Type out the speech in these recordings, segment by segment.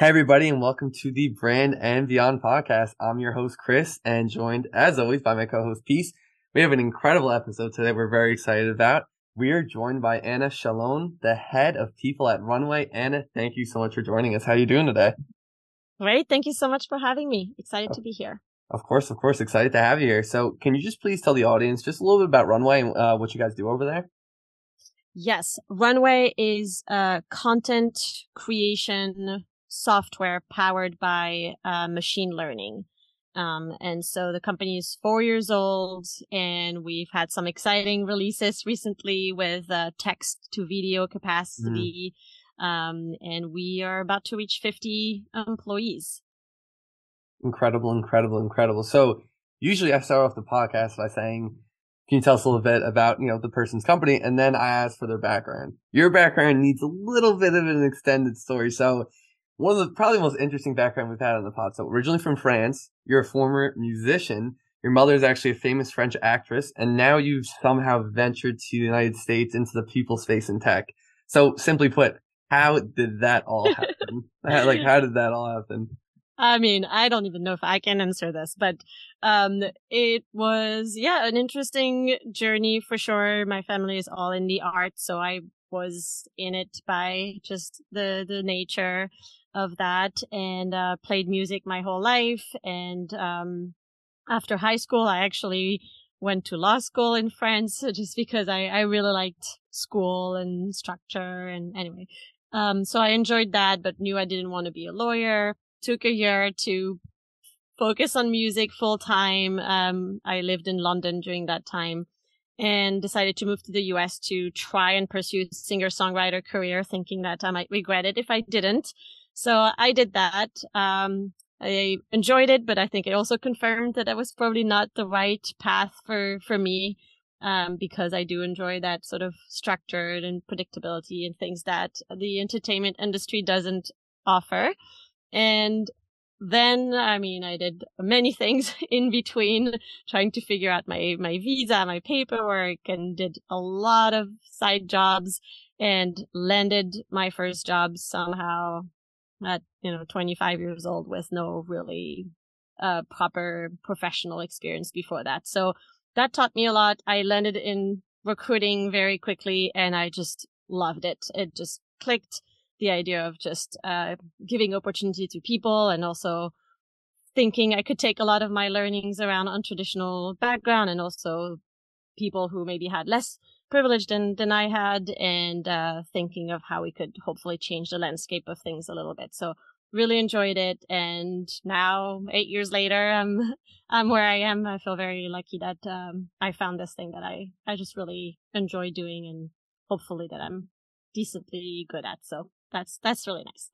Hey everybody, and welcome to the Brand and Beyond podcast. I'm your host Chris, and joined as always by my co-host Peace. We have an incredible episode today we're very excited about. We are joined by Anna Chalon, the head of people at Runway. Anna, thank you so much for joining us. How are you doing today? Great. Thank you so much for having me. Excited to be here. Of course. Excited to have you here. So can you just please tell the audience just a little bit about Runway and what you guys do over there? Yes. Runway is content creation software powered by machine learning. And so the company is 4 years old, and we've had some exciting releases recently with text to video capacity. And we are about to reach 50 employees. Incredible. So usually I start off the podcast by saying, can you tell us a little bit about, the person's company? And then I ask for their background. Your background needs a little bit of an extended story. So one of the probably most interesting background we've had on the pod. So originally from France, you're a former musician. Your mother is actually a famous French actress. And now you've somehow ventured to the United States into the people space in tech. So simply put, how did that all happen? How did that all happen? I mean, I don't even know if I can answer this, but it was, an interesting journey for sure. My family is all in the arts, so I was in it by just the nature of that, and played music my whole life. And after high school, I actually went to law school in France just because I really liked school and structure. And anyway, so I enjoyed that, but knew I didn't want to be a lawyer. Took a year to focus on music full time. I lived in London during that time and decided to move to the US to try and pursue singer-songwriter career, thinking that I might regret it if I didn't. So I did that. I enjoyed it, but I think it also confirmed that I was probably not the right path for me, because I do enjoy that sort of structured and predictability and things that the entertainment industry doesn't offer. And then, I did many things in between, trying to figure out my visa, my paperwork, and did a lot of side jobs and landed my first job somehow at 25 years old with no really proper professional experience before that. So that taught me a lot. I landed in recruiting very quickly, and I just loved it. It just clicked. The idea of just giving opportunity to people, and also thinking I could take a lot of my learnings around untraditional background and also people who maybe had less privilege than I had, and thinking of how we could hopefully change the landscape of things a little bit. So really enjoyed it. And now 8 years later, I'm where I am. I feel very lucky that I found this thing that I just really enjoy doing, and hopefully that I'm decently good at. So that's really nice.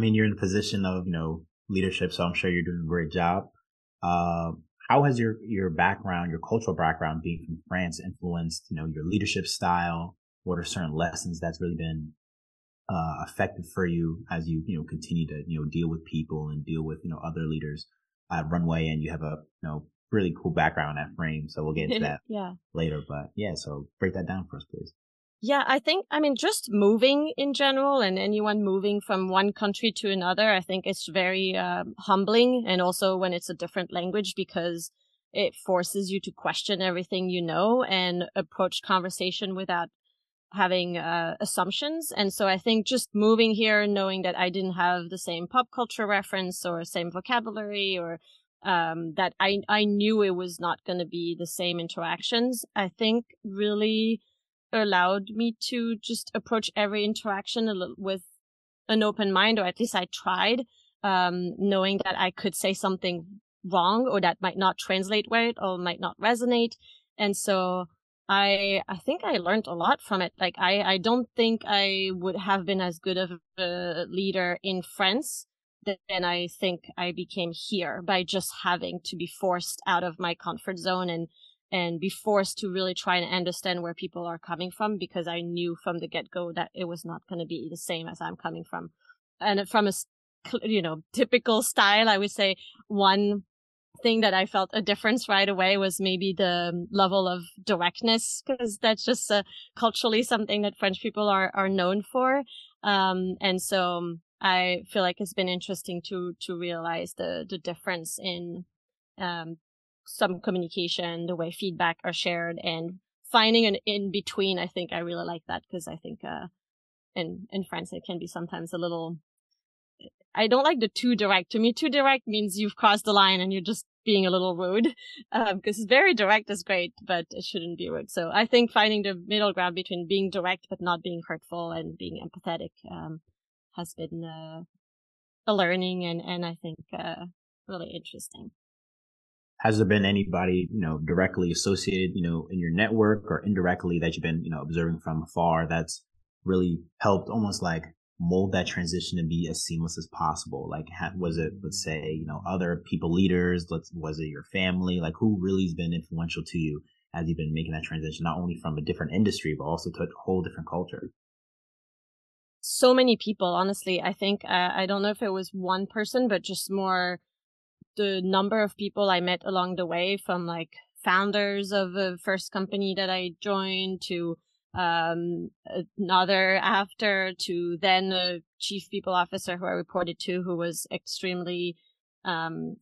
You're in a position of, leadership, so I'm sure you're doing a great job. How has your background, your cultural background being from France influenced, your leadership style? What are certain lessons that's really been effective for you as you, continue to, deal with people and deal with, other leaders at Runway? And you have a, really cool background at Frame. So we'll get into that later. But so break that down for us, please. Yeah, I think, just moving in general, and anyone moving from one country to another, I think it's very humbling. And also when it's a different language, because it forces you to question everything, and approach conversation without having assumptions. And so I think just moving here, knowing that I didn't have the same pop culture reference or same vocabulary, or that I knew it was not going to be the same interactions, I think really allowed me to just approach every interaction with an open mind, or at least I tried, knowing that I could say something wrong, or that might not translate well, or might not resonate. And so I think I learned a lot from it. Like I don't think I would have been as good of a leader in France than I think I became here, by just having to be forced out of my comfort zone and be forced to really try and understand where people are coming from, because I knew from the get-go that it was not going to be the same as I'm coming from. And from a, typical style, I would say one thing that I felt a difference right away was maybe the level of directness, because that's just culturally something that French people are known for. And so I feel like it's been interesting to realize the difference in some communication, the way feedback are shared, and finding an in between. I think I really like that, because I think in France it can be sometimes a little. I don't like the too direct. To me, too direct means you've crossed the line and you're just being a little rude, because very direct is great, but it shouldn't be rude. So I think finding the middle ground between being direct but not being hurtful and being empathetic has been a learning and I think really interesting. Has there been anybody, directly associated, in your network or indirectly that you've been, observing from afar that's really helped almost like mold that transition to be as seamless as possible? Like, was it, let's say, other people, leaders? Was it your family? Like, who really has been influential to you as you've been making that transition, not only from a different industry, but also to a whole different culture? So many people, honestly. I think, I don't know if it was one person, but just more the number of people I met along the way, from like founders of the first company that I joined to another after, to then a chief people officer who I reported to, who was extremely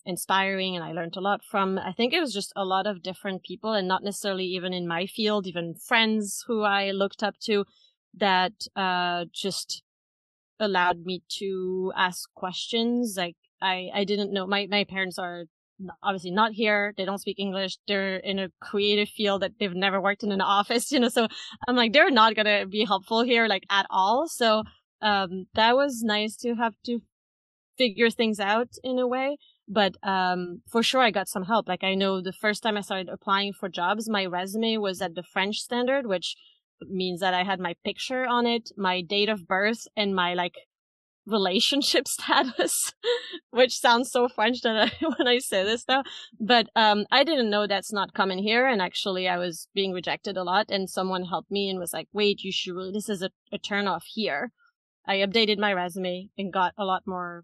inspiring, and I learned a lot from. I think it was just a lot of different people, and not necessarily even in my field, even friends who I looked up to, that just allowed me to ask questions. Like, I didn't know, my parents are obviously not here. They don't speak English. They're in a creative field that they've never worked in an office, so I'm like, they're not going to be helpful here, like, at all. So that was nice to have to figure things out in a way. But for sure, I got some help. Like, I know the first time I started applying for jobs, my resume was at the French standard, which means that I had my picture on it, my date of birth, and my, like, relationship status, which sounds so French that when I say this now, but I didn't know that's not common here. And actually, I was being rejected a lot, and someone helped me and was like, wait, you should really, this is a turn off here. I updated my resume and got a lot more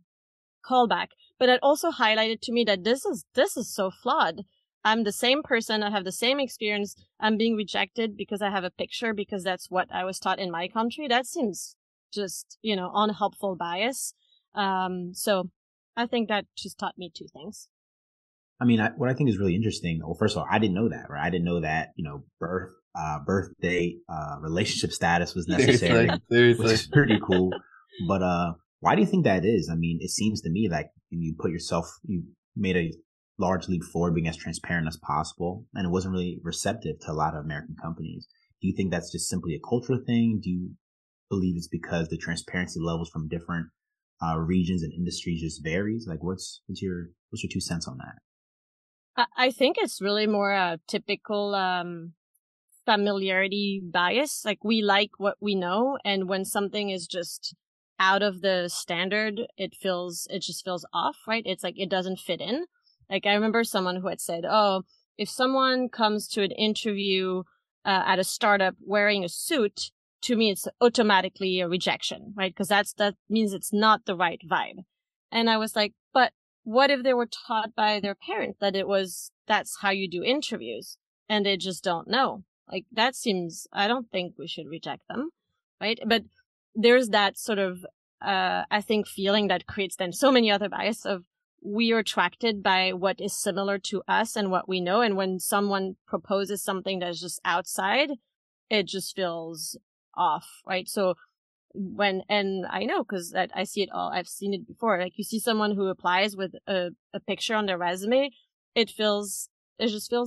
callback, but it also highlighted to me that this is so flawed. I'm the same person. I have the same experience. I'm being rejected because I have a picture, because that's what I was taught in my country. That seems just, unhelpful bias. So I think that just taught me two things. I mean, what I think is really interesting, well, first of all, I didn't know that, right? I didn't know that, birthday, relationship status was necessary, seriously. Which is pretty cool. But why do you think that is? I mean, it seems to me like you made a large leap forward being as transparent as possible, and it wasn't really receptive to a lot of American companies. Do you think that's just simply a cultural thing? Do you believe it's because the transparency levels from different regions and industries just varies? Like, what's your 2 cents on that? I think it's really more a typical familiarity bias. Like, we like what we know, and when something is just out of the standard, it just feels off, right? It's like it doesn't fit in. Like, I remember someone who had said, "Oh, if someone comes to an interview at a startup wearing a suit, to me, it's automatically a rejection, right? Because that means it's not the right vibe." And I was like, but what if they were taught by their parents that that's how you do interviews, and they just don't know? Like, that seems, I don't think we should reject them, right? But there's that sort of, I think, feeling that creates then so many other biases of, we are attracted by what is similar to us and what we know. And when someone proposes something that's just outside, it just feels off, right? So I know, because I see it all. I've seen it before. Like, you see someone who applies with a picture on their resume, it just feels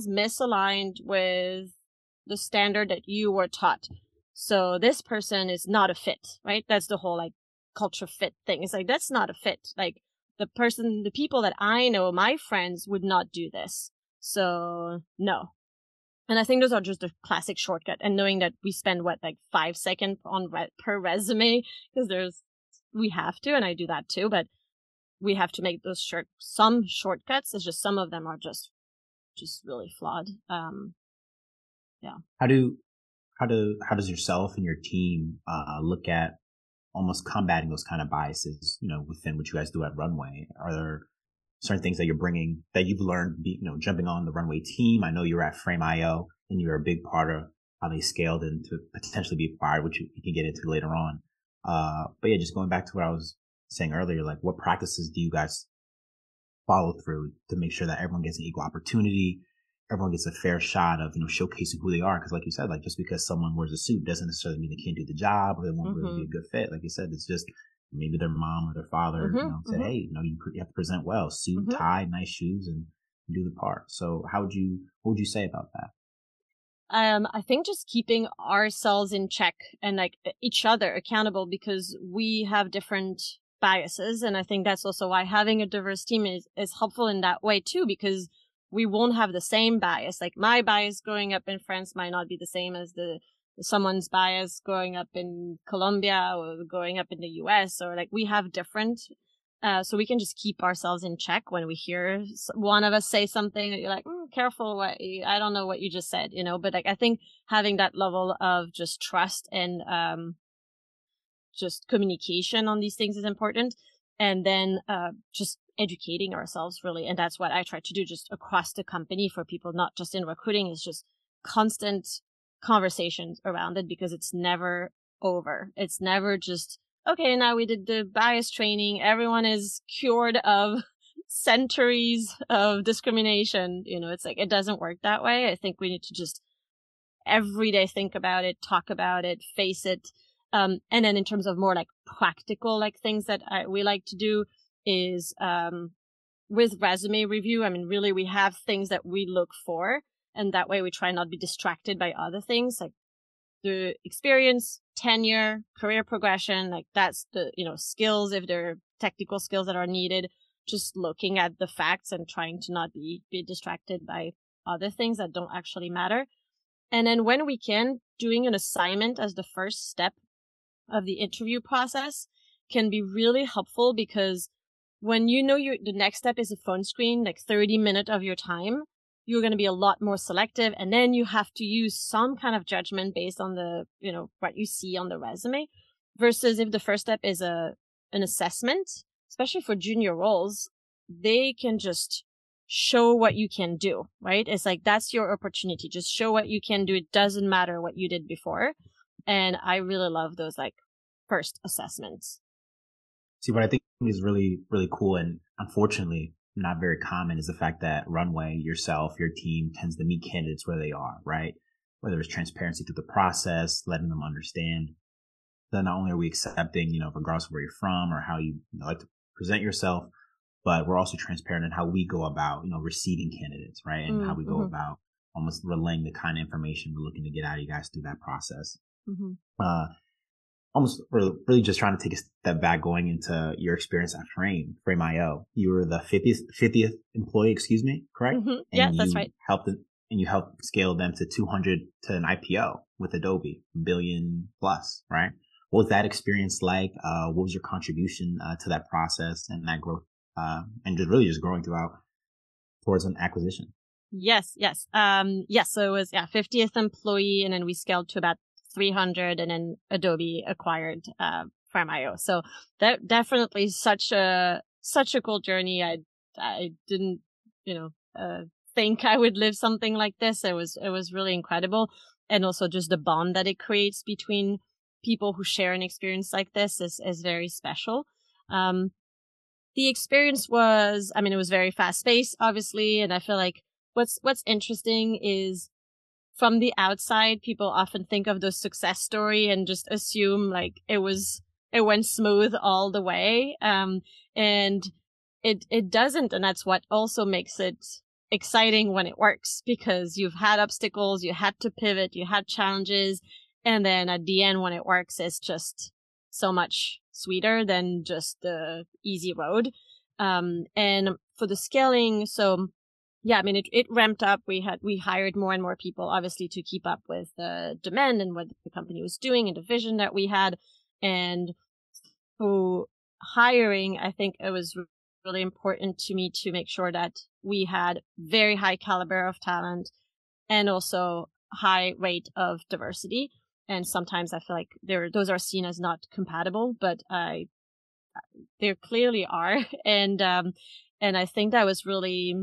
misaligned with the standard that you were taught. So this person is not a fit, right? That's the whole like culture fit thing. It's like, that's not a fit. Like, the people that I know, my friends, would not do this. So no. And I think those are just a classic shortcut. And knowing that we spend, what, like 5 seconds on per resume, because we have to, and I do that too, but we have to make those some shortcuts. It's just some of them are just really flawed. Yeah. How does yourself and your team look at almost combating those kind of biases, within what you guys do at Runway? Are there certain things that you're bringing, that you've learned, jumping on the Runway team? I know you're at Frame.io and you're a big part of how they scaled and to potentially be acquired, which you can get into later on. But yeah, just going back to what I was saying earlier, like what practices do you guys follow through to make sure that everyone gets an equal opportunity, everyone gets a fair shot of, you know, showcasing who they are? Because like you said, like just because someone wears a suit doesn't necessarily mean they can't do the job or they won't really be a good fit. Like you said, it's just maybe their mom or their father said, hey, you know, you have to present well, suit, tie, nice shoes, and do the part. So how would you, what would you say about that? I think just keeping ourselves in check and like each other accountable, because we have different biases. And I think that's also why having a diverse team is helpful in that way too, because we won't have the same bias. Like my bias growing up in France might not be the same as the someone's bias growing up in Colombia or growing up in the US, or like we have different. So we can just keep ourselves in check when we hear one of us say something that you're like, careful, I don't know what you just said, you know. But like I think having that level of just trust and just communication on these things is important. And then just educating ourselves, really. And that's what I try to do just across the company for people, not just in recruiting. It's just constant conversations around it, because it's never over. It's never just, okay, now we did the bias training. Everyone is cured of centuries of discrimination. You know, it's like, it doesn't work that way. I think we need to just every day think about it, talk about it, face it. And then in terms of more like practical, like things that we like to do is with resume review. I mean, really, we have things that we look for, and that way we try not to be distracted by other things like the experience, tenure, career progression, like that's the, you know, skills, if there are technical skills that are needed, just looking at the facts and trying to not be distracted by other things that don't actually matter. And then when we can, doing an assignment as the first step of the interview process can be really helpful, because when you know the next step is a phone screen, like 30 minutes of your time, you're going to be a lot more selective. And then you have to use some kind of judgment based on the, you know, what you see on the resume, versus if the first step is an assessment, especially for junior roles, they can just show what you can do, right? It's like, that's your opportunity. Just show what you can do. It doesn't matter what you did before. And I really love those like first assessments. See, what I think is really, really cool, and unfortunately not very common, is the fact that Runway, yourself, your team tends to meet candidates where they are, right? Whether it's transparency through the process, letting them understand that not only are we accepting, you know, regardless of where you're from or how you like to present yourself, but we're also transparent in how we go about, you know, receiving candidates, right? And how we go about almost relaying the kind of information we're looking to get out of you guys through that process. Almost really just trying to take a step back, going into your experience at Frame.io. You were the 50th employee, correct? Yeah, that's right. And you helped scale them to 200 to an IPO with Adobe, billion plus, right? What was that experience like? What was your contribution to that process and that growth? And just really just growing throughout towards an acquisition. Yes. So it was 50th employee, and then we scaled to about 300, and then Adobe acquired Frame.io. So that definitely such a cool journey. I didn't, think I would live something like this. It was really incredible, and also just the bond that it creates between people who share an experience like this is very special. The experience was, it was very fast paced, obviously, and I feel like what's interesting is, from the outside, people often think of the success story and just assume like it went smooth all the way. And it doesn't. And that's what also makes it exciting when it works, because you've had obstacles, you had to pivot, you had challenges. And then at the end, when it works, it's just so much sweeter than just the easy road. And for the scaling, so it ramped up. We hired more and more people, obviously, to keep up with the demand and what the company was doing and the vision that we had. And through hiring, I think it was really important to me to make sure that we had very high caliber of talent and also high rate of diversity. And sometimes I feel like those are seen as not compatible, but they clearly are. And I think that was really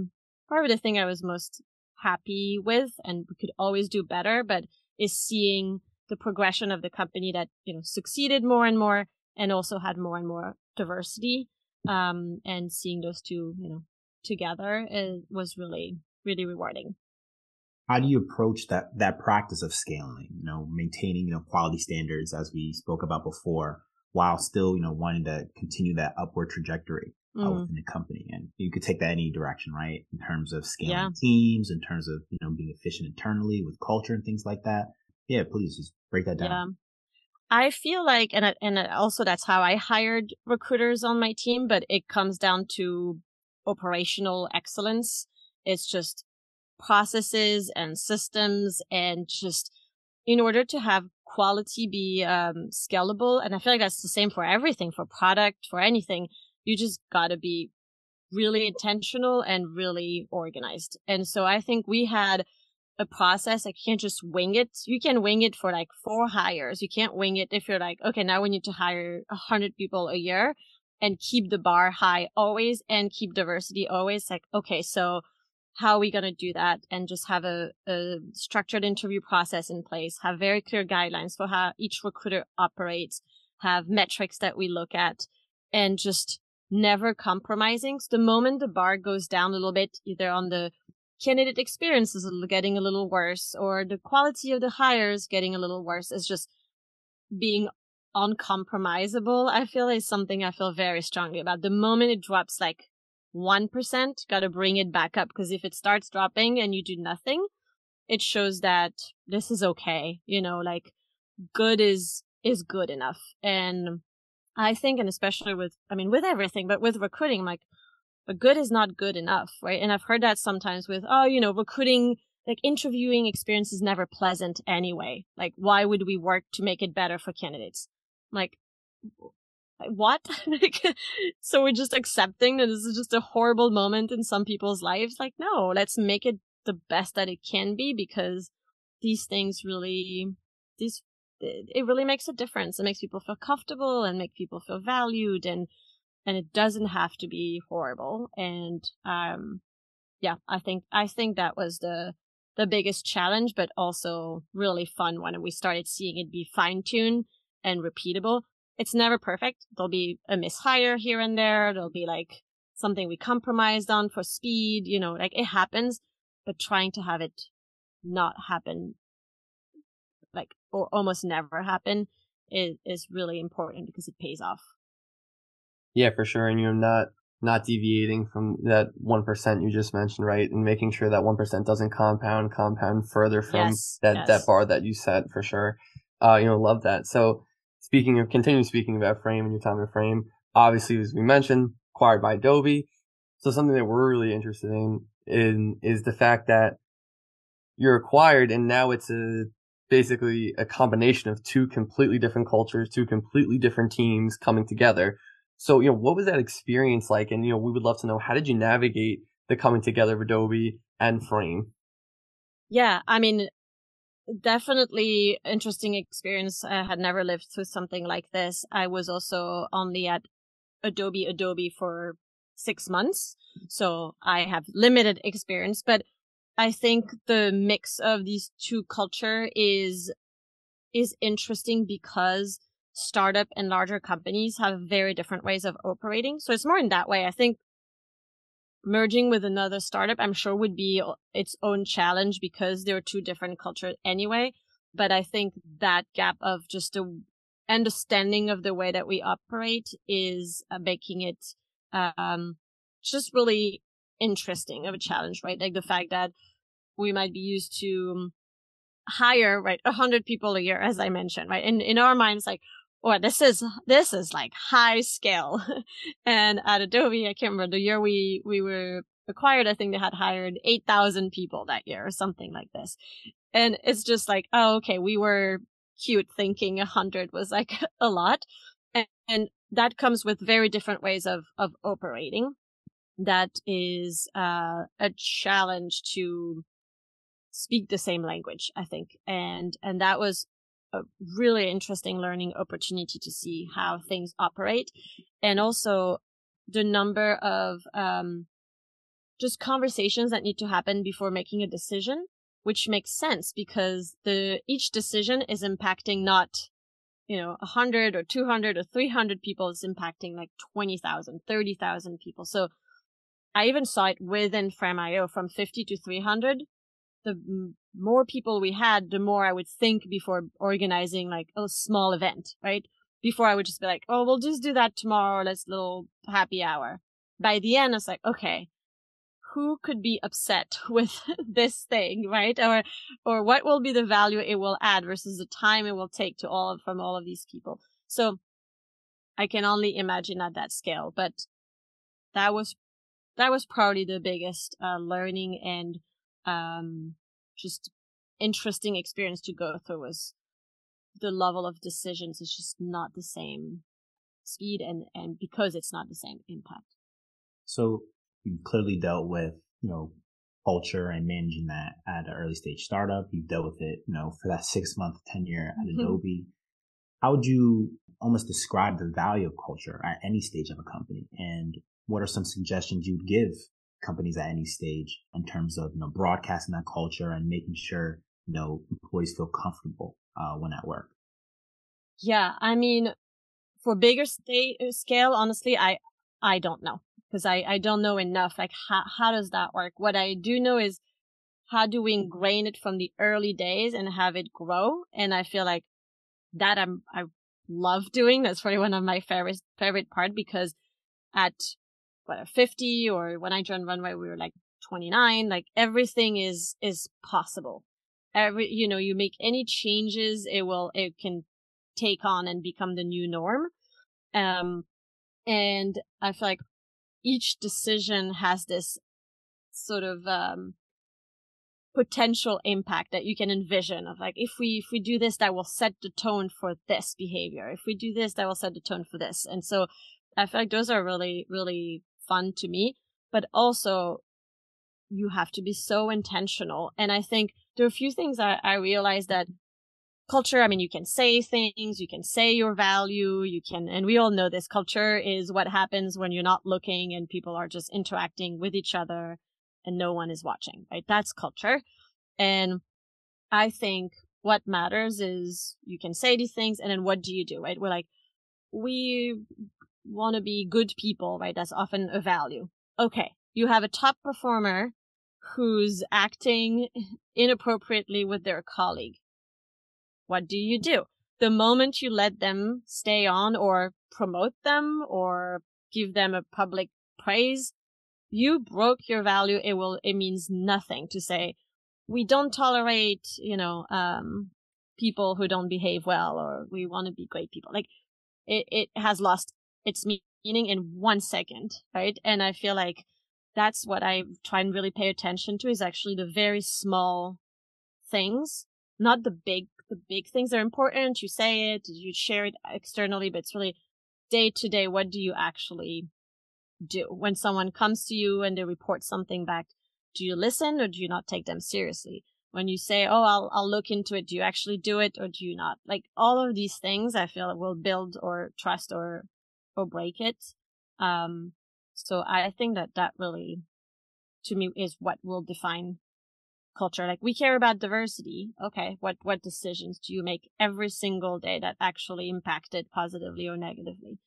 probably the thing I was most happy with, and we could always do better, but is seeing the progression of the company that, succeeded more and more and also had more and more diversity, and seeing those two, together was really, really rewarding. How do you approach that practice of scaling, maintaining, quality standards, as we spoke about before, while still, wanting to continue that upward trajectory within the company? And you could take that any direction, right? In terms of scaling teams, in terms of, being efficient internally with culture and things like that. Yeah, please just break that down. Yeah. I feel like, and also that's how I hired recruiters on my team, but it comes down to operational excellence. It's just processes and systems, and just in order to have quality be scalable. And I feel like that's the same for everything, for product, for anything. You just got to be really intentional and really organized. And so I think we had a process. I can't just wing it. You can wing it for like 4 hires. You can't wing it if you're like, okay, now we need to hire 100 people a year and keep the bar high always and keep diversity always. Like, okay, so how are we going to do that? And just have a structured interview process in place, have very clear guidelines for how each recruiter operates, have metrics that we look at, and just never compromising. So the moment the bar goes down a little bit, either on the candidate experiences getting a little worse or the quality of the hires getting a little worse, is just being uncompromisable. I feel is something I feel very strongly about. The moment it drops like 1%, got to bring it back up, because if it starts dropping and you do nothing, it shows that this is okay. Like good is good enough. And I think, and especially with everything, but with recruiting, I'm like, but good is not good enough, right? And I've heard that sometimes with, recruiting, like interviewing experience is never pleasant anyway. Like, why would we work to make it better for candidates? I'm like, what? So we're just accepting that this is just a horrible moment in some people's lives. Like, no, let's make it the best that it can be, because these things really, it really makes a difference. It makes people feel comfortable and make people feel valued, and it doesn't have to be horrible. And I think that was the biggest challenge, but also really fun when we started seeing it be fine-tuned and repeatable. It's never perfect. There'll be a mishire here and there. There'll be like something we compromised on for speed, like it happens, but trying to have it not happen, like, or almost never happen, is really important, because it pays off. Yeah, for sure. And you're not deviating from that 1% you just mentioned, right? And making sure that 1% doesn't compound further from that bar that you set, for sure. Love that. So speaking about Frame and your time at Frame, obviously, as we mentioned, acquired by Adobe. So something that we're really interested in is the fact that you're acquired, and now it's basically a combination of 2 completely different cultures, 2 completely different teams coming together. So, what was that experience like? And, we would love to know, how did you navigate the coming together of Adobe and Frame? Yeah, definitely interesting experience. I had never lived through something like this. I was also only at Adobe for 6 months, so I have limited experience. But I think the mix of these 2 culture is interesting, because startup and larger companies have very different ways of operating. So it's more in that way. I think merging with another startup, I'm sure, would be its own challenge, because there are 2 different cultures anyway. But I think that gap of just the understanding of the way that we operate is making it just really interesting of a challenge, right? Like the fact that we might be used to hire, right, 100 people a year, as I mentioned, right? And in our minds, like, oh, this is like high scale. And at Adobe, I can't remember the year we were acquired, I think they had hired 8,000 people that year or something like this. And it's just like, oh, okay, we were cute thinking 100 was like a lot. And that comes with very different ways of operating. That is a challenge to speak the same language, I think. And that was a really interesting learning opportunity to see how things operate, and also the number of just conversations that need to happen before making a decision, which makes sense because each decision is impacting not you know, 100 or 200 or 300 people, it's impacting like 20,000, 30,000 people. So I even saw it within Frame.io from 50 to 300. The more people we had, the more I would think before organizing like a small event, right? Before I would just be like, oh, we'll just do that tomorrow. Let's little happy hour. By the end, I was like, okay, who could be upset with this thing, right? Or what will be the value it will add versus the time it will take to all of these people. So I can only imagine at that scale, but that was probably the biggest learning and just interesting experience to go through was the level of decisions is just not the same speed and because it's not the same impact. So you've clearly dealt with, you know, culture and managing that at an early stage startup. You've dealt with it, you know, for that 6-month tenure at Adobe. How would you almost describe the value of culture at any stage of a company? And what are some suggestions you'd give companies at any stage in terms of, you know, broadcasting that culture and making sure, you know, employees feel comfortable when at work? Yeah, I mean, for bigger scale, honestly, I don't know. Because I don't know enough, like, how does that work? What I do know is how do we ingrain it from the early days and have it grow? And I feel like that I love doing. That's probably one of my favorite part, because at 50 or when I joined Runway, we were like 29, like everything is possible. You know, you make any changes, it can take on and become the new norm. And I feel like each decision has this sort of potential impact that you can envision of like, if we do this, that will set the tone for this behavior. If we do this, that will set the tone for this. And so I feel like those are really, really fun to me. But also, you have to be so intentional. And I think there are a few things I realized that culture, I mean, you can say things, you can say your value, and we all know this, culture is what happens when you're not looking and people are just interacting with each other and no one is watching, right? That's culture. And I think what matters is you can say these things and then what do you do, right? We're like, we want to be good people, right? That's often a value. Okay, you have a top performer who's acting inappropriately with their colleague. What do you do? The moment you let them stay on or promote them or give them a public praise, you broke your value. It means nothing to say, we don't tolerate, you know, people who don't behave well, or we want to be great people. Like it has lost its meaning in 1 second, right? And I feel like that's what I try and really pay attention to is actually the very small things, not the big things are important. You say it, you share it externally, but it's really day to day. What do you actually do when someone comes to you and they report something back? Do you listen or do you not take them seriously? When you say, oh, I'll look into it. Do you actually do it or do you not? Like all of these things I feel will build or trust or break it. So I think that really to me is what will define culture. Like we care about diversity. Okay, what decisions do you make every single day that actually impact it positively or negatively?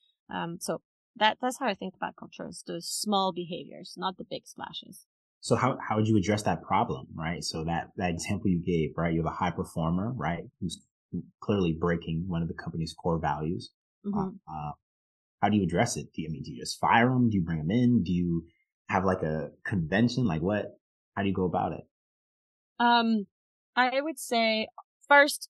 So that's how I think about culture, is the small behaviors, not the big splashes. So how would you address that problem, right? So that example you gave, right? You have a high performer, right, who's clearly breaking one of the company's core values. Mm-hmm. How do you address it? Do you just fire them? Do you bring them in? Do you have like a convention? Like what? How do you go about it? I would say first,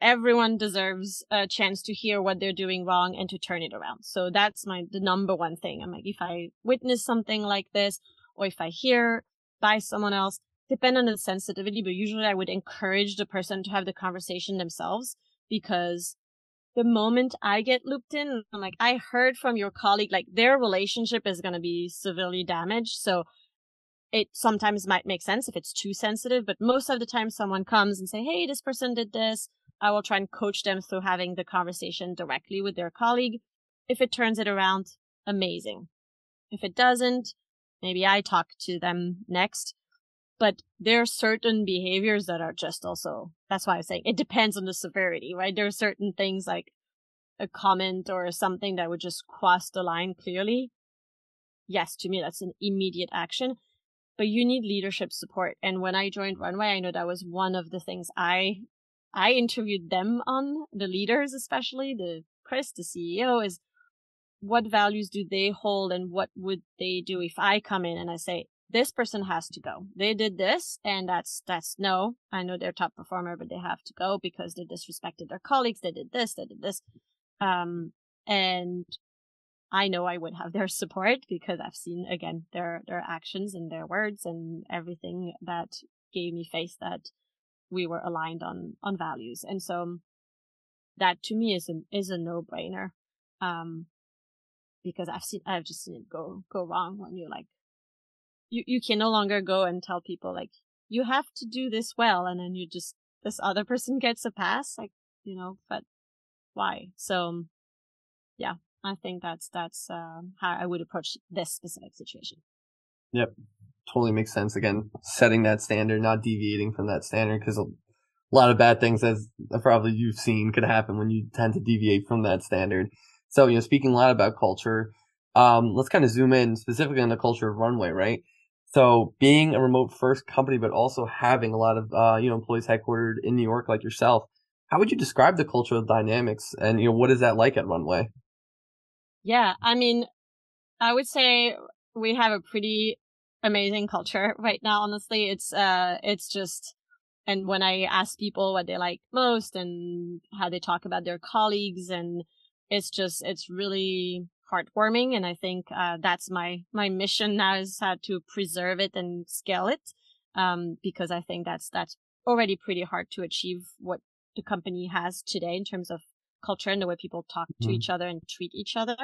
everyone deserves a chance to hear what they're doing wrong and to turn it around. So that's the number one thing. I'm like, if I witness something like this, or if I hear by someone else, depending on the sensitivity, but usually I would encourage the person to have the conversation themselves, because the moment I get looped in, I'm like, I heard from your colleague, like their relationship is going to be severely damaged. So it sometimes might make sense if it's too sensitive, but most of the time someone comes and say, hey, this person did this. I will try and coach them through having the conversation directly with their colleague. If it turns it around, amazing. If it doesn't, maybe I talk to them next. but there are certain behaviors that are just also, that's why I'm saying it depends on the severity, right? There are certain things like a comment or something that would just cross the line clearly. Yes, to me, that's an immediate action, but you need leadership support. And when I joined Runway, I know that was one of the things I interviewed them on, the leaders, especially the Chris, the CEO, is what values do they hold and what would they do if I come in and I say, this person has to go. They did this and that's no, I know they're top performer, but they have to go because they disrespected their colleagues. They did this, they did this. And I know I would have their support because I've seen, again, their actions and their words and everything that gave me faith that we were aligned on values. And so that to me is a no-brainer, because I've just seen it go wrong when you're like, you can no longer go and tell people like, you have to do this well, and then you just, this other person gets a pass, like, you know, but why? So yeah, I think that's how I would approach this specific situation. Yep. Totally makes sense. Again, setting that standard, not deviating from that standard, because a lot of bad things, as probably you've seen, could happen when you tend to deviate from that standard. So, you know, speaking a lot about culture, let's kind of zoom in specifically on the culture of Runway, right? So being a remote first company, but also having a lot of, employees headquartered in New York like yourself, how would you describe the cultural dynamics and, you know, what is that like at Runway? Yeah, I mean, I would say we have a pretty amazing culture right now. Honestly, it's just, and when I ask people what they like most and how they talk about their colleagues, and it's really heartwarming. And I think that's my mission now, is how to preserve it and scale it, because I think that's already pretty hard to achieve what the company has today in terms of culture and the way people talk to each other and treat each other.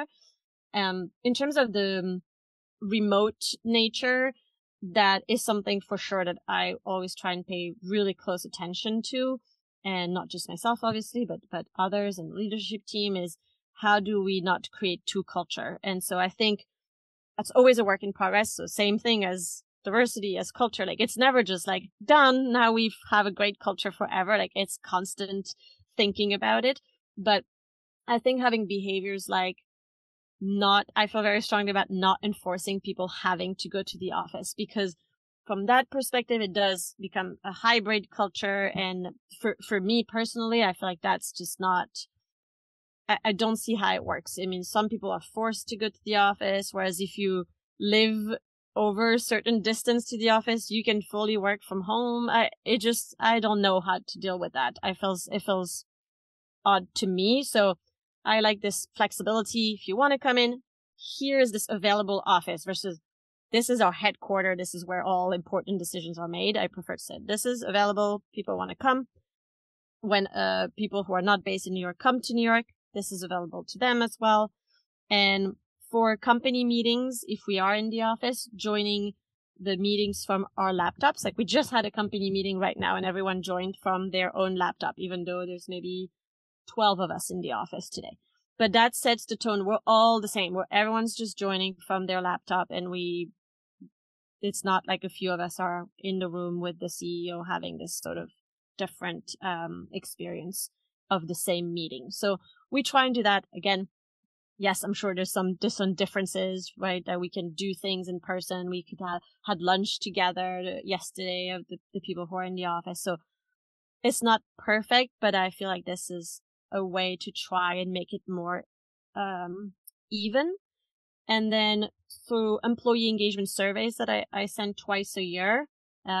In terms of the remote nature, that is something for sure that I always try and pay really close attention to, and not just myself, obviously, but others and the leadership team, is how do we not create two culture? And so I think that's always a work in progress. So same thing as diversity, as culture, like it's never just like done, now we have a great culture forever. Like it's constant thinking about it. But I think having behaviors like I feel very strongly about not enforcing people having to go to the office, because from that perspective, it does become a hybrid culture. And for me personally, I feel like that's just not, I don't see how it works. I mean, some people are forced to go to the office, whereas if you live over a certain distance to the office, you can fully work from home. I don't know how to deal with that. It feels odd to me. So I like this flexibility. If you want to come in, here is this available office versus this is our headquarters. This is where all important decisions are made. I prefer to say this is available. People want to come. When people who are not based in New York come to New York, this is available to them as well. And for company meetings, if we are in the office, joining the meetings from our laptops, like we just had a company meeting right now and everyone joined from their own laptop, even though there's maybe 12 of us in the office today. But that sets the tone. We're all the same. Everyone's just joining from their laptop, and it's not like a few of us are in the room with the CEO having this sort of different experience of the same meeting. So we try and do that. Again, yes, I'm sure there's some differences, right? That we can do things in person. We could have had lunch together yesterday of the people who are in the office. So it's not perfect, but I feel like this is a way to try and make it more even. And then through employee engagement surveys that I send twice a year,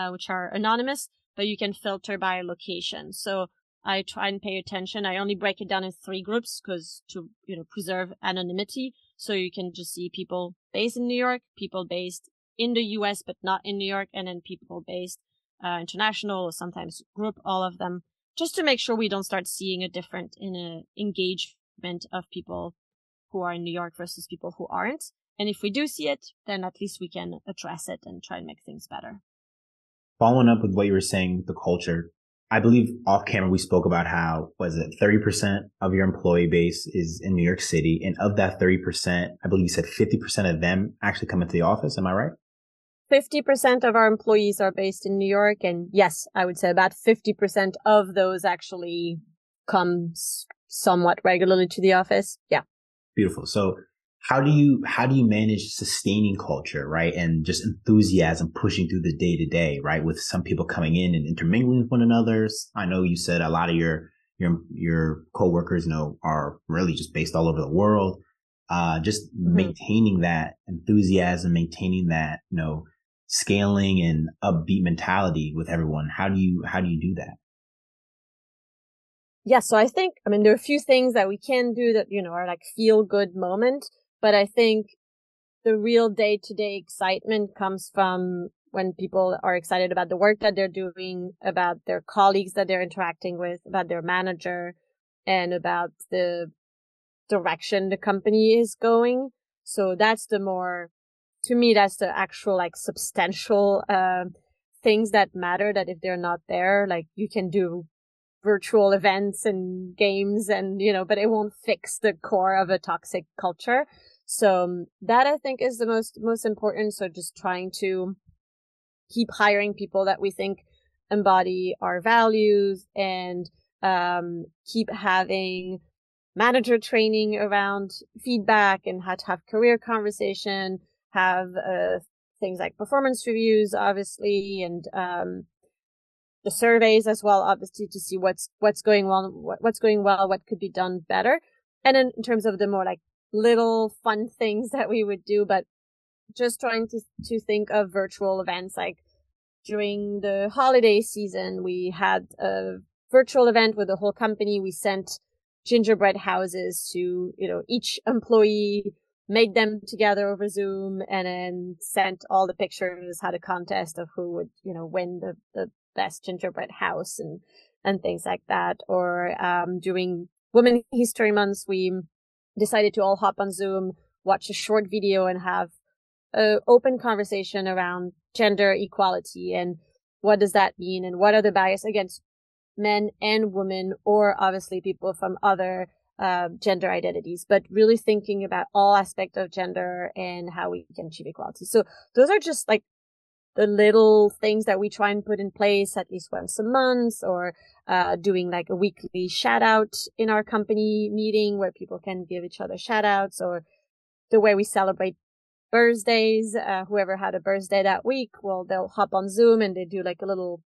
which are anonymous, but you can filter by location. So I try and pay attention. I only break it down in 3 groups because to preserve anonymity. So you can just see people based in New York, people based in the US but not in New York, and then people based international, or sometimes group all of them, just to make sure we don't start seeing a different in engagement of people who are in New York versus people who aren't. And if we do see it, then at least we can address it and try and make things better. Following up with what you were saying with the culture, I believe off camera we spoke about how, 30% of your employee base is in New York City. And of that 30%, I believe you said 50% of them actually come into the office. Am I right? 50% of our employees are based in New York. And yes, I would say about 50% of those actually come somewhat regularly to the office. Yeah. Beautiful. So how do you manage sustaining culture, right? And just enthusiasm pushing through the day to day, right? With some people coming in and intermingling with one another. I know you said a lot of your coworkers, you know, are really just based all over the world. Just maintaining that enthusiasm, maintaining that, you know, scaling and upbeat mentality with everyone. How do you do that? Yeah, so I think, I mean, there are a few things that we can do that, you know, are like feel good moment, but I think the real day to day excitement comes from when people are excited about the work that they're doing, about their colleagues that they're interacting with, about their manager, and about the direction the company is going. So that's the more, to me, that's the actual like substantial things that matter, that if they're not there, like you can do virtual events and games and, you know, but it won't fix the core of a toxic culture. So that I think is the most important. So just trying to keep hiring people that we think embody our values, and keep having manager training around feedback and how to have career conversation, have things like performance reviews, obviously, and the surveys as well, obviously, to see what's going well, what could be done better. And then in terms of the more like little fun things that we would do, but just trying to think of virtual events. Like during the holiday season, we had a virtual event with the whole company. We sent gingerbread houses to, you know, each employee, made them together over Zoom, and then sent all the pictures, had a contest of who would, you know, win the best gingerbread house and things like that. Or during Women History Month, we decided to all hop on Zoom, watch a short video, and have an open conversation around gender equality and what does that mean and what are the biases against men and women, or obviously people from other gender identities, but really thinking about all aspects of gender and how we can achieve equality. So those are just like the little things that we try and put in place at least once a month, or doing like a weekly shout out in our company meeting where people can give each other shout outs, or the way we celebrate birthdays. Whoever had a birthday that week, well, they'll hop on Zoom and they do like a little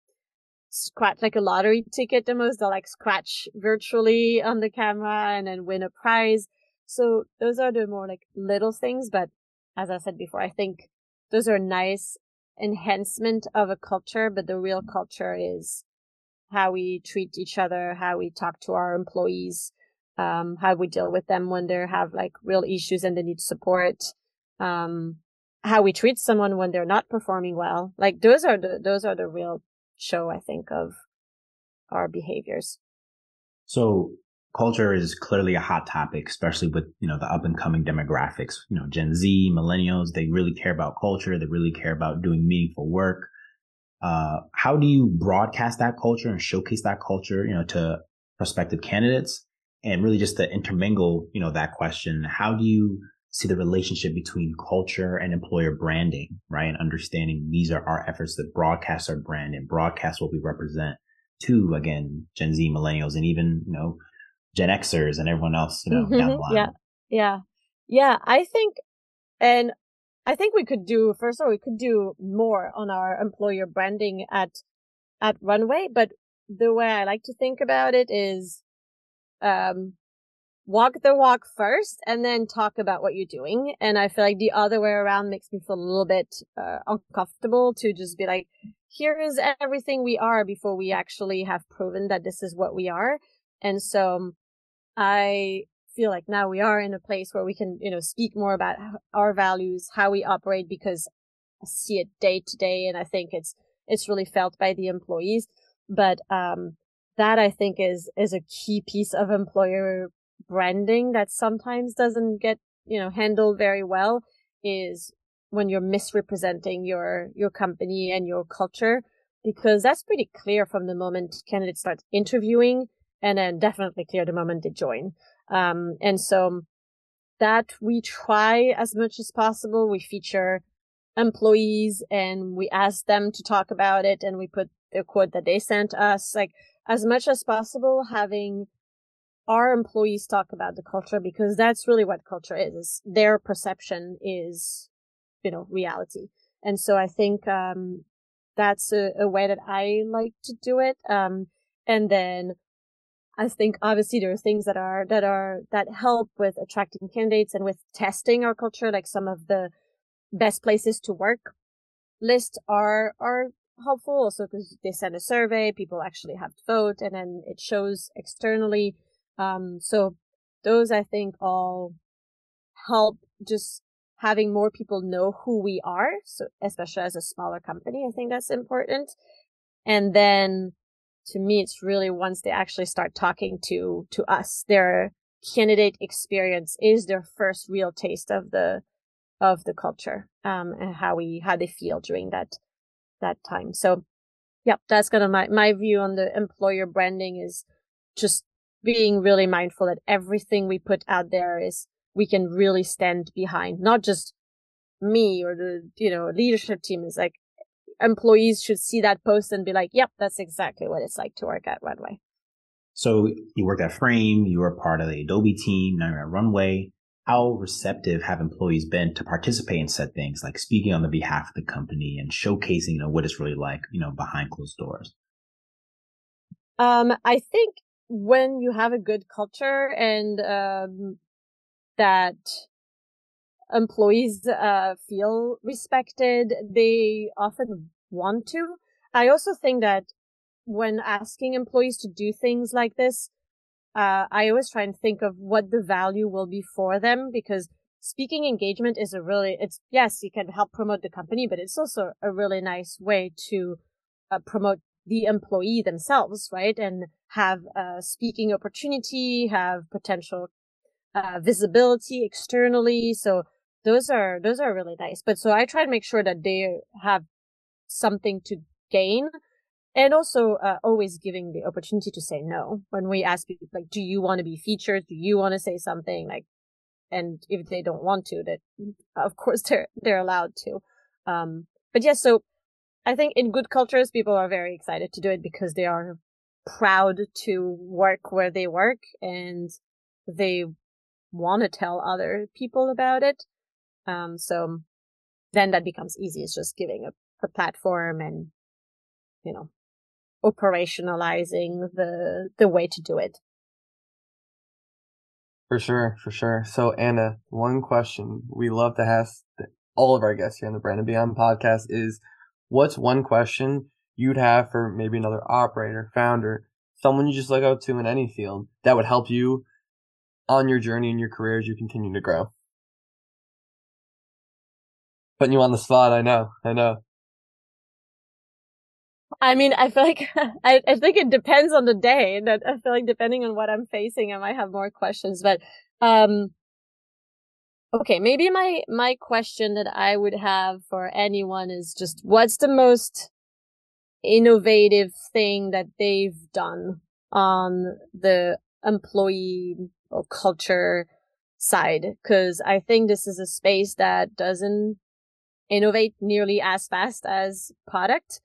scratch, like a lottery ticket almost. They'll like scratch virtually on the camera and then win a prize. So those are the more like little things. But as I said before, I think those are nice enhancement of a culture, but the real culture is how we treat each other, how we talk to our employees, how we deal with them when they have like real issues and they need support, how we treat someone when they're not performing well. Like those are the real show, I think, of our behaviors. So culture is clearly a hot topic, especially with, you know, the up and coming demographics, you know, Gen Z, millennials. They really care about culture. They really care about doing meaningful work. How do you broadcast that culture and showcase that culture, you know, to prospective candidates? And really just to intermingle, you know, that question, how do you see the relationship between culture and employer branding, right? And understanding these are our efforts to broadcast our brand and broadcast what we represent to, again, Gen Z, millennials, and even, you know, Gen Xers and everyone else, you know, down the line. Yeah. I think we could do more on our employer branding at Runway. But the way I like to think about it is, walk the walk first and then talk about what you're doing. And I feel like the other way around makes me feel a little bit uncomfortable to just be like, here is everything we are before we actually have proven that this is what we are. And so I feel like now we are in a place where we can, you know, speak more about our values, how we operate, because I see it day to day. And I think it's really felt by the employees. But that I think is a key piece of employer branding that sometimes doesn't get, you know, handled very well, is when you're misrepresenting your company and your culture, because that's pretty clear from the moment candidates start interviewing. And then definitely clear the moment they join. And so that we try as much as possible. We feature employees and we asked them to talk about it and we put the quote that they sent us, like as much as possible, having our employees talk about the culture, because that's really what culture is their perception is, you know, reality. And so I think, that's a way that I like to do it. And then I think obviously there are things that help with attracting candidates and with testing our culture, like some of the best places to work list are helpful also because they send a survey, people actually have to vote, and then it shows externally. So those I think all help just having more people know who we are. So especially as a smaller company, I think that's important. And then to me, it's really once they actually start talking to us, their candidate experience is their first real taste of the culture, and how they feel during that time. So yeah, that's kind of my view on the employer branding is just being really mindful that everything we put out there is we can really stand behind, not just me or the, you know, leadership team. Is like employees should see that post and be like, yep, that's exactly what it's like to work at Runway. So you worked at Frame, you were part of the Adobe team, now you're at Runway. How receptive have employees been to participate in said things, like speaking on the behalf of the company and showcasing, you know, what it's really like, you know, behind closed doors? I think when you have a good culture and that employees feel respected, they often want to. I also think that when asking employees to do things like this, I always try and think of what the value will be for them, because speaking engagement is yes, you can help promote the company, but it's also a really nice way to promote the employee themselves, right? And have a speaking opportunity, have potential visibility externally. So those are really nice. But so I try to make sure that they have something to gain. And also always giving the opportunity to say no. When we ask people, like, do you want to be featured? Do you want to say something? Like, and if they don't want to, that of course they're allowed to. But yes, so I think in good cultures, people are very excited to do it because they are proud to work where they work and they want to tell other people about it. So then that becomes easy. It's just giving a platform and, you know, operationalizing the way to do it. For sure. So Anna, one question we love to ask all of our guests here on the Brand and Beyond podcast is, what's one question you'd have for maybe another operator, founder, someone you just look up to in any field that would help you on your journey and your career as you continue to grow? Putting you on the spot, I know. I mean, I feel like I think it depends on the day. That I feel like depending on what I'm facing, I might have more questions. But okay, maybe my question that I would have for anyone is just, what's the most innovative thing that they've done on the employee or culture side? Because I think this is a space that doesn't innovate nearly as fast as product.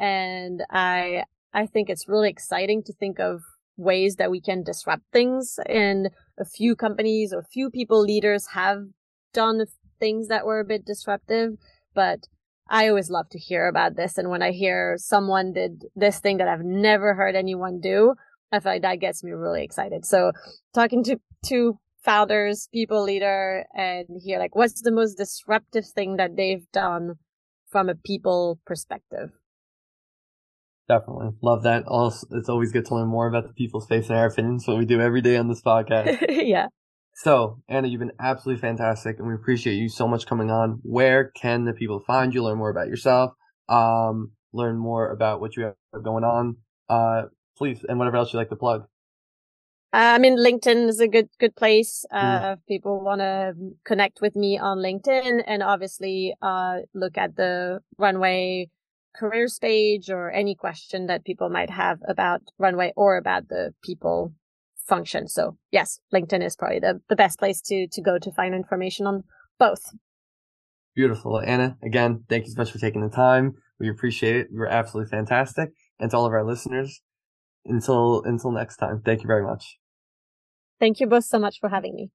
And I think it's really exciting to think of ways that we can disrupt things. And a few companies or few people, leaders have done things that were a bit disruptive, but I always love to hear about this. And when I hear someone did this thing that I've never heard anyone do, I feel like that gets me really excited. So talking to founders, people, leader, and hear like, what's the most disruptive thing that they've done from a people perspective? Definitely. Love that. Also, it's always good to learn more about the people's face and our opinions, what we do every day on this podcast. Yeah. So, Anna, you've been absolutely fantastic, and we appreciate you so much coming on. Where can the people find you, learn more about yourself, learn more about what you have going on, please, and whatever else you'd like to plug? I mean, LinkedIn is a good place. If people want to connect with me on LinkedIn, and obviously look at the Runway careers page or any question that people might have about Runway or about the people function. So yes, LinkedIn is probably the best place to go to find information on both. Beautiful. Anna, again, thank you so much for taking the time. We appreciate it. You were absolutely fantastic. And to all of our listeners, until next time, thank you very much. Thank you both so much for having me.